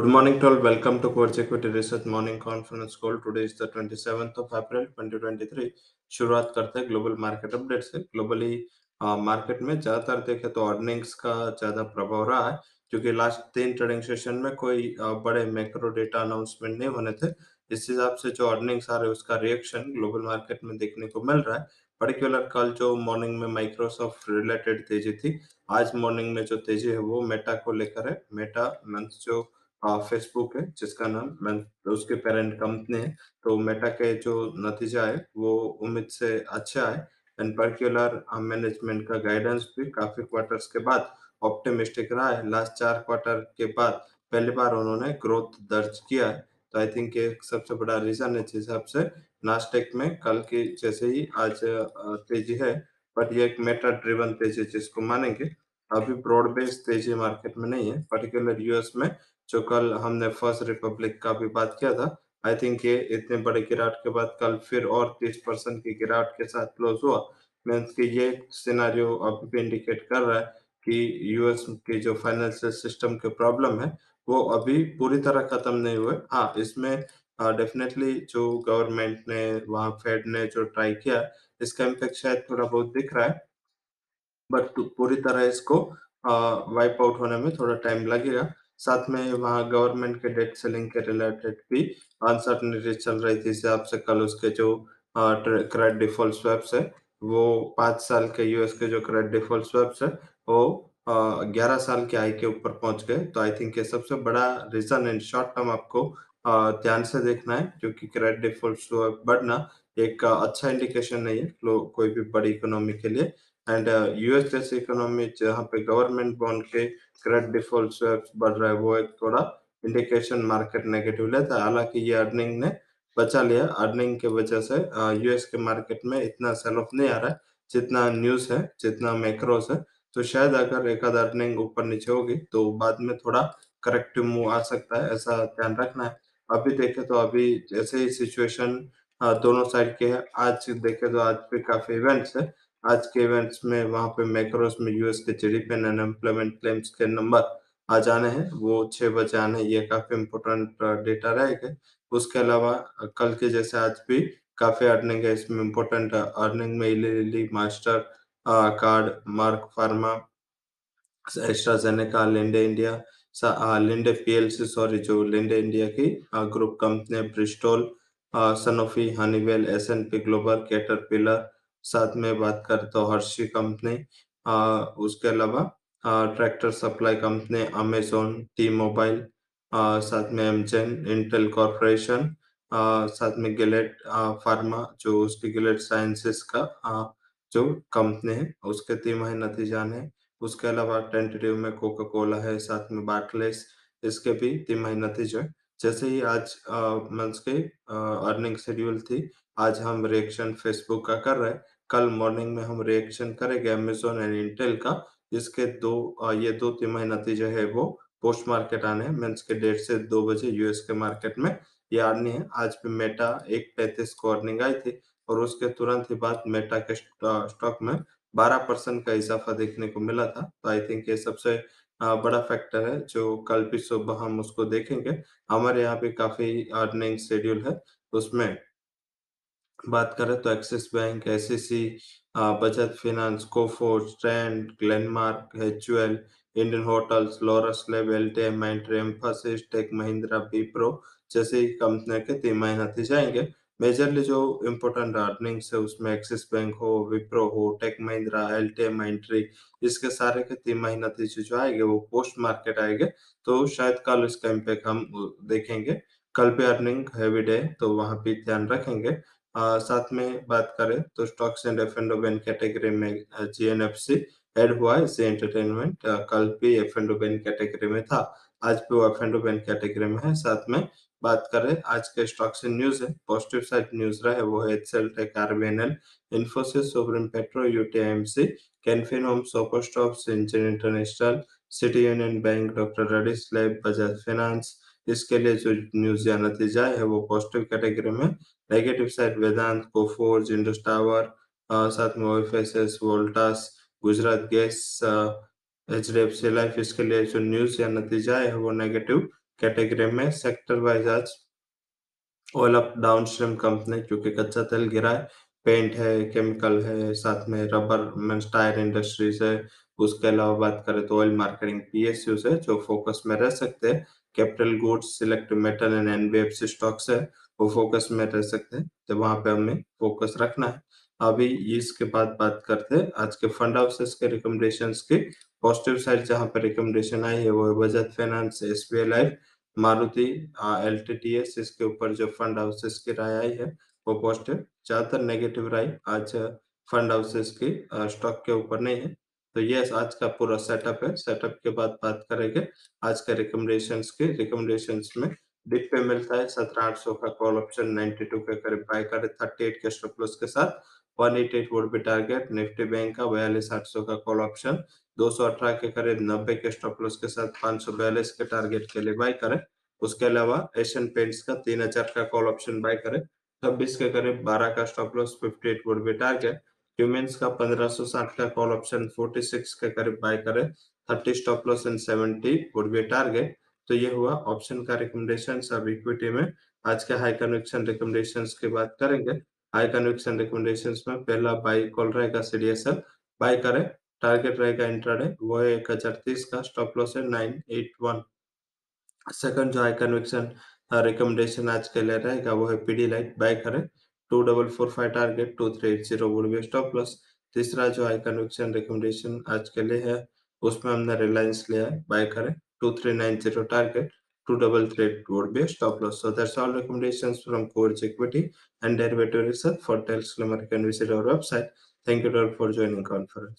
Good morning to all. Welcome to Coforge Equity Research Morning Conference Call. Today is the 27th of April 2023. शुरुआत करते हैं global market update से. Globally market में ज्यादातर देखें तो अर्निंग्स का ज्यादा प्रभाव रहा है, क्योंकि लास्ट 3 ट्रेडिंग सेशन में कोई बड़े मैक्रो डेटा अनाउंसमेंट नहीं बने थे. इस हिसाब से जो अर्निंग्स आ रहे हैं उसका रिएक्शन ग्लोबल मार्केट में देखने को मिल रहा है. पर्टिकुलर कल जो मॉर्निंग में माइक्रोसॉफ्ट रिलेटेड तेजी थी, आज मॉर्निंग में जो तेजी है वो मेटा को लेकर है. मेटा मींस जो फेसबुक है, जिसका नाम उसके पेरेंट कंपनी है, तो मेटा के जो नतीजा है वो उम्मीद से अच्छा है. एंड पर्टिकुलर मैनेजमेंट का गाइडेंस भी काफी क्वार्टर्स के बाद ऑप्टिमिस्टिक रहा है. लास्ट 4 क्वार्टर के बाद पहली बार उन्होंने ग्रोथ दर्ज किया है, तो आई थिंक ये सबसे बड़ा रीजन है जिस हिसाब से नास्टेक में कल की जैसे ही आज तेजी है, बट ये एक मेटा ड्रिवन तेजी जिसको मानेंगे. अभी ब्रॉड बेस्ड तेजी मार्केट में नहीं है. पर्टिकुलर यूएस में जो कल हमने फर्स्ट रिपब्लिक का भी बात किया था, आई थिंक ये इतने बड़े गिरावट के बाद कल फिर और 30% की गिरावट के साथ क्लोज हुआ. मीन्स कि ये सिनेरियो अभी भी इंडिकेट कर रहा है कि यूएस के जो फाइनेंशियल सिस्टम के प्रॉब्लम है वो अभी पूरी तरह खत्म नहीं हुए. हाँ, इसमें डेफिनेटली जो गवर्नमेंट ने वहाँ फेड ने जो ट्राई किया इसका इम्पैक्ट शायद थोड़ा बहुत दिख रहा है, बट पूरी तरह इसको वाइप आउट होने में थोड़ा टाइम लगेगा. साथ में वहाँ गवर्नमेंट के डेट सेलिंग के रिलेटेड भी अनसर्टनिटी चल रही थी. हिसाब से कल उसके जो क्रेडिट डिफॉल्ट स्वैप्स है वो 5 साल के यूएस के जो क्रेडिट डिफॉल्ट स्वैप्स है वो 11 साल के आई के ऊपर पहुंच गए. तो आई थिंक ये सबसे बड़ा रीजन इन शॉर्ट टर्म आपको ध्यान से देखना है, क्योंकि क्रेडिट डिफॉल्ट स्वैप बढ़ना एक अच्छा इंडिकेशन नहीं है कोई भी बड़ी इकोनॉमी के लिए. एंड यूएस जैसी इकोनॉमी जहाँ पे गवर्नमेंट बॉन्ड के क्रेडिट डिफॉल्ट स्वैप्स बढ़ रहा है वो एक थोड़ा इंडिकेशन मार्केट नेगेटिव लेता है. हालांकि ये अर्निंग ने बचा लिया. अर्निंग के वजह से यूएस के मार्केट में इतना सेल ऑफ नहीं आ रहा है जितना न्यूज है, जितना मैक्रोस है. तो शायद अगर एक आधा अर्निंग ऊपर नीचे होगी तो बाद में थोड़ा करेक्टिव मूव आ सकता है, ऐसा ध्यान रखना है. अभी देखें तो अभी जैसे ही सिचुएशन दोनों साइड के है, आज देखें तो आज पे काफी इवेंट्स है. आज के इवेंट्स में वहाँ पे मैक्रोस में यूएस के जीडीपी एंड अनएम्प्लॉयमेंट क्लेम्स के नंबर आ जाने हैं, वो 6 बजे आने, ये काफी इम्पोर्टेंट डेटा रहेगा. उसके अलावा कल के जैसे आज भी काफी अर्निंग है. इसमें इम्पोर्टेंट अर्निंग में Eli Lilly Mastercard Merck pharma AstraZeneca Linde PLC जो लिंडे इंडिया की group company Bristol Sanofi Honeywell S&P global Caterpillar, साथ में बात करें तो हर्षी कंपनी, उसके अलावा tractor supply company Amazon T-Mobile, साथ में एमजेन इंटेल कॉर्पोरेशन, साथ में गिलेड फार्मा जो उसकी गिलेड साइंसेस का जो कंपनी है उसके तिमाही नतीजे हैं. उसके अलावा टेंटेटिव में कोका-कोला है, साथ में बार्कलेस, इसके भी तिमाही नतीजे. जैसे ही आज मंथ के अर्निंग शेड्यूल थी, आज हम रिएक्शन फेसबुक का कर रहे हैं. कल मॉर्निंग में हम रिएक्शन करेंगे अमेजोन एंड इंटेल का, जिसके ये दो तिमाही नतीजे है वो पोस्ट मार्केट आने. मंथ के 1:30 से 2 बजे यूएस के मार्केट में ये आनी है. आज भी मेटा 1.35 को अर्निंग आई थी और उसके तुरंत ही बाद मेटा के स्टॉक में 12% का इजाफा देखने को मिला था. तो आई थिंक ये सबसे बड़ा फैक्टर है जो कल भी सुबह हम उसको देखेंगे. हमारे यहाँ पे काफी अर्निंग शेड्यूल है, उसमें बात करें तो Axis bank, ACC, Bajaj finance, Coforge, Trent, Glenmark, HUL, Indian hotels, Laurus lab, L&T, Infosys, take Mahindra, Wipro जैसी कंपनियों के तिमाही नतीजे आएंगे. मेजरली जो इम्पोर्टेंट अर्निंग्स है उसमें एक्सिस बैंक हो, विप्रो हो, टेक महिंद्रा, L&T, इसके सारे के तिमाही नतीजे जो आएंगे वो पोस्ट मार्केट आएंगे. तो शायद कल इसका इम्पैक्ट हम देखेंगे. कल पे अर्निंग हैवी डे, तो वहाँ भी ध्यान रखेंगे. साथ में बात करें तो स्टॉक्स एंड F&O कैटेगरी में GNFC एड हुआ है. G एंटरटेनमेंट कल भी F&O कैटेगरी में था, आज भी वो F&O कैटेगरी में है. साथ में बात करें आज के स्टॉक्स न्यूज है, पॉजिटिव साइड न्यूज रहा है वो है HL Tech, Infosys, sovereign petro, UTMC, Canfin home, सोपर stops, engine international, city union bank, doctor Reddy's lab, Bajaj finance. इसके लिए जो न्यूज या नतीजा है वो पॉजिटिव कैटेगरी में. Negative side Vedanta, Coforge, Indus tower, साथ में Infosys, Voltas, Gujarat gas, HDFC life. इसके लिए जो न्यूज या नतीजा है वो नेगेटिव कैटेगरी में सेक्टर वाइज आज ऑल अप डाउनस्ट्रीम कंपनी, क्योंकि कच्चा तेल गिरा है, पेंट है, केमिकल है, साथ में रबर मींस टायर इंडस्ट्रीज है। उसके अलावा बात करें तो ऑयल मार्केटिंग पीएसयू है जो फोकस में रह सकते हैं। Capital goods, select metal and NBFC stocks है वो फोकस में रह सकते हैं, तो वहां पे हमें फोकस रखना है। अभी इसके बाद बात करते हैं आज के फंड हाउसेस के रिकमेंडेशंस की। पॉजिटिव साइड जहां पर रिकमेंडेशन आई है वो Bajaj finance, SBI life, Maruti, LTTS. इसके ऊपर जो फंड हाउसेस की राय आई है वो पॉजिटिव, ज्यादातर नेगेटिव राय आज फंड हाउसेस की स्टॉक के ऊपर नहीं है। तो ये आज का पूरा सेटअप है। सेटअप के बाद बात करेंगे आज के रिकमेंडेशंस की। रिकमेंडेशंस में डिप पे मिलता है 17800 का कॉल ऑप्शन 92 के करीब बाय करें 38 के स्टॉप लॉस के साथ, 188 would be target. Nifty bank का 42800 का कॉल ऑप्शन 218 के करीब 90 के स्टॉप लॉस के साथ 542 के टारगेट के लिए बाय करें। उसके अलावा एशियन पेंट्स का 3000 का कॉल ऑप्शन बाय करें 26 के करीब 12 का stop loss 58 would be target. ह्यूमेंस का 1560 का कॉल ऑप्शन 46 के करीब बाय करें 30 stop loss and 70 would be target. तो ये हुआ ऑप्शन का रिकमेंडेशन। अब इक्विटी में आज के हाई कन्विक्शन रिकमेंडेशंस की बात करेंगे। हाई कन्विक्शन रिकमेंडेशंस में पहला बाई कॉल रहेगा सीडीएसएल, बाय करें, टारगेट रहेगा इंट्राडे वो 1030 का, स्टॉप लॉस है 981। सेकंड जो हाई कन्विक्शन रिकमेंडेशन आज के लिए रहेगा वो है पीडी लाइट, बाय करें 2445 target 2380 would be stop loss. तीसरा जो हाई कन्विक्शन रिकमेंडेशन आज के लिए है उसमें हमने रिलायंस लिया है, बाय करें 2390 target 2338 would be a stop loss. So that's all recommendations from Coforge Equity and Derivative Research. For details, you can visit our website. Thank you all for joining conference.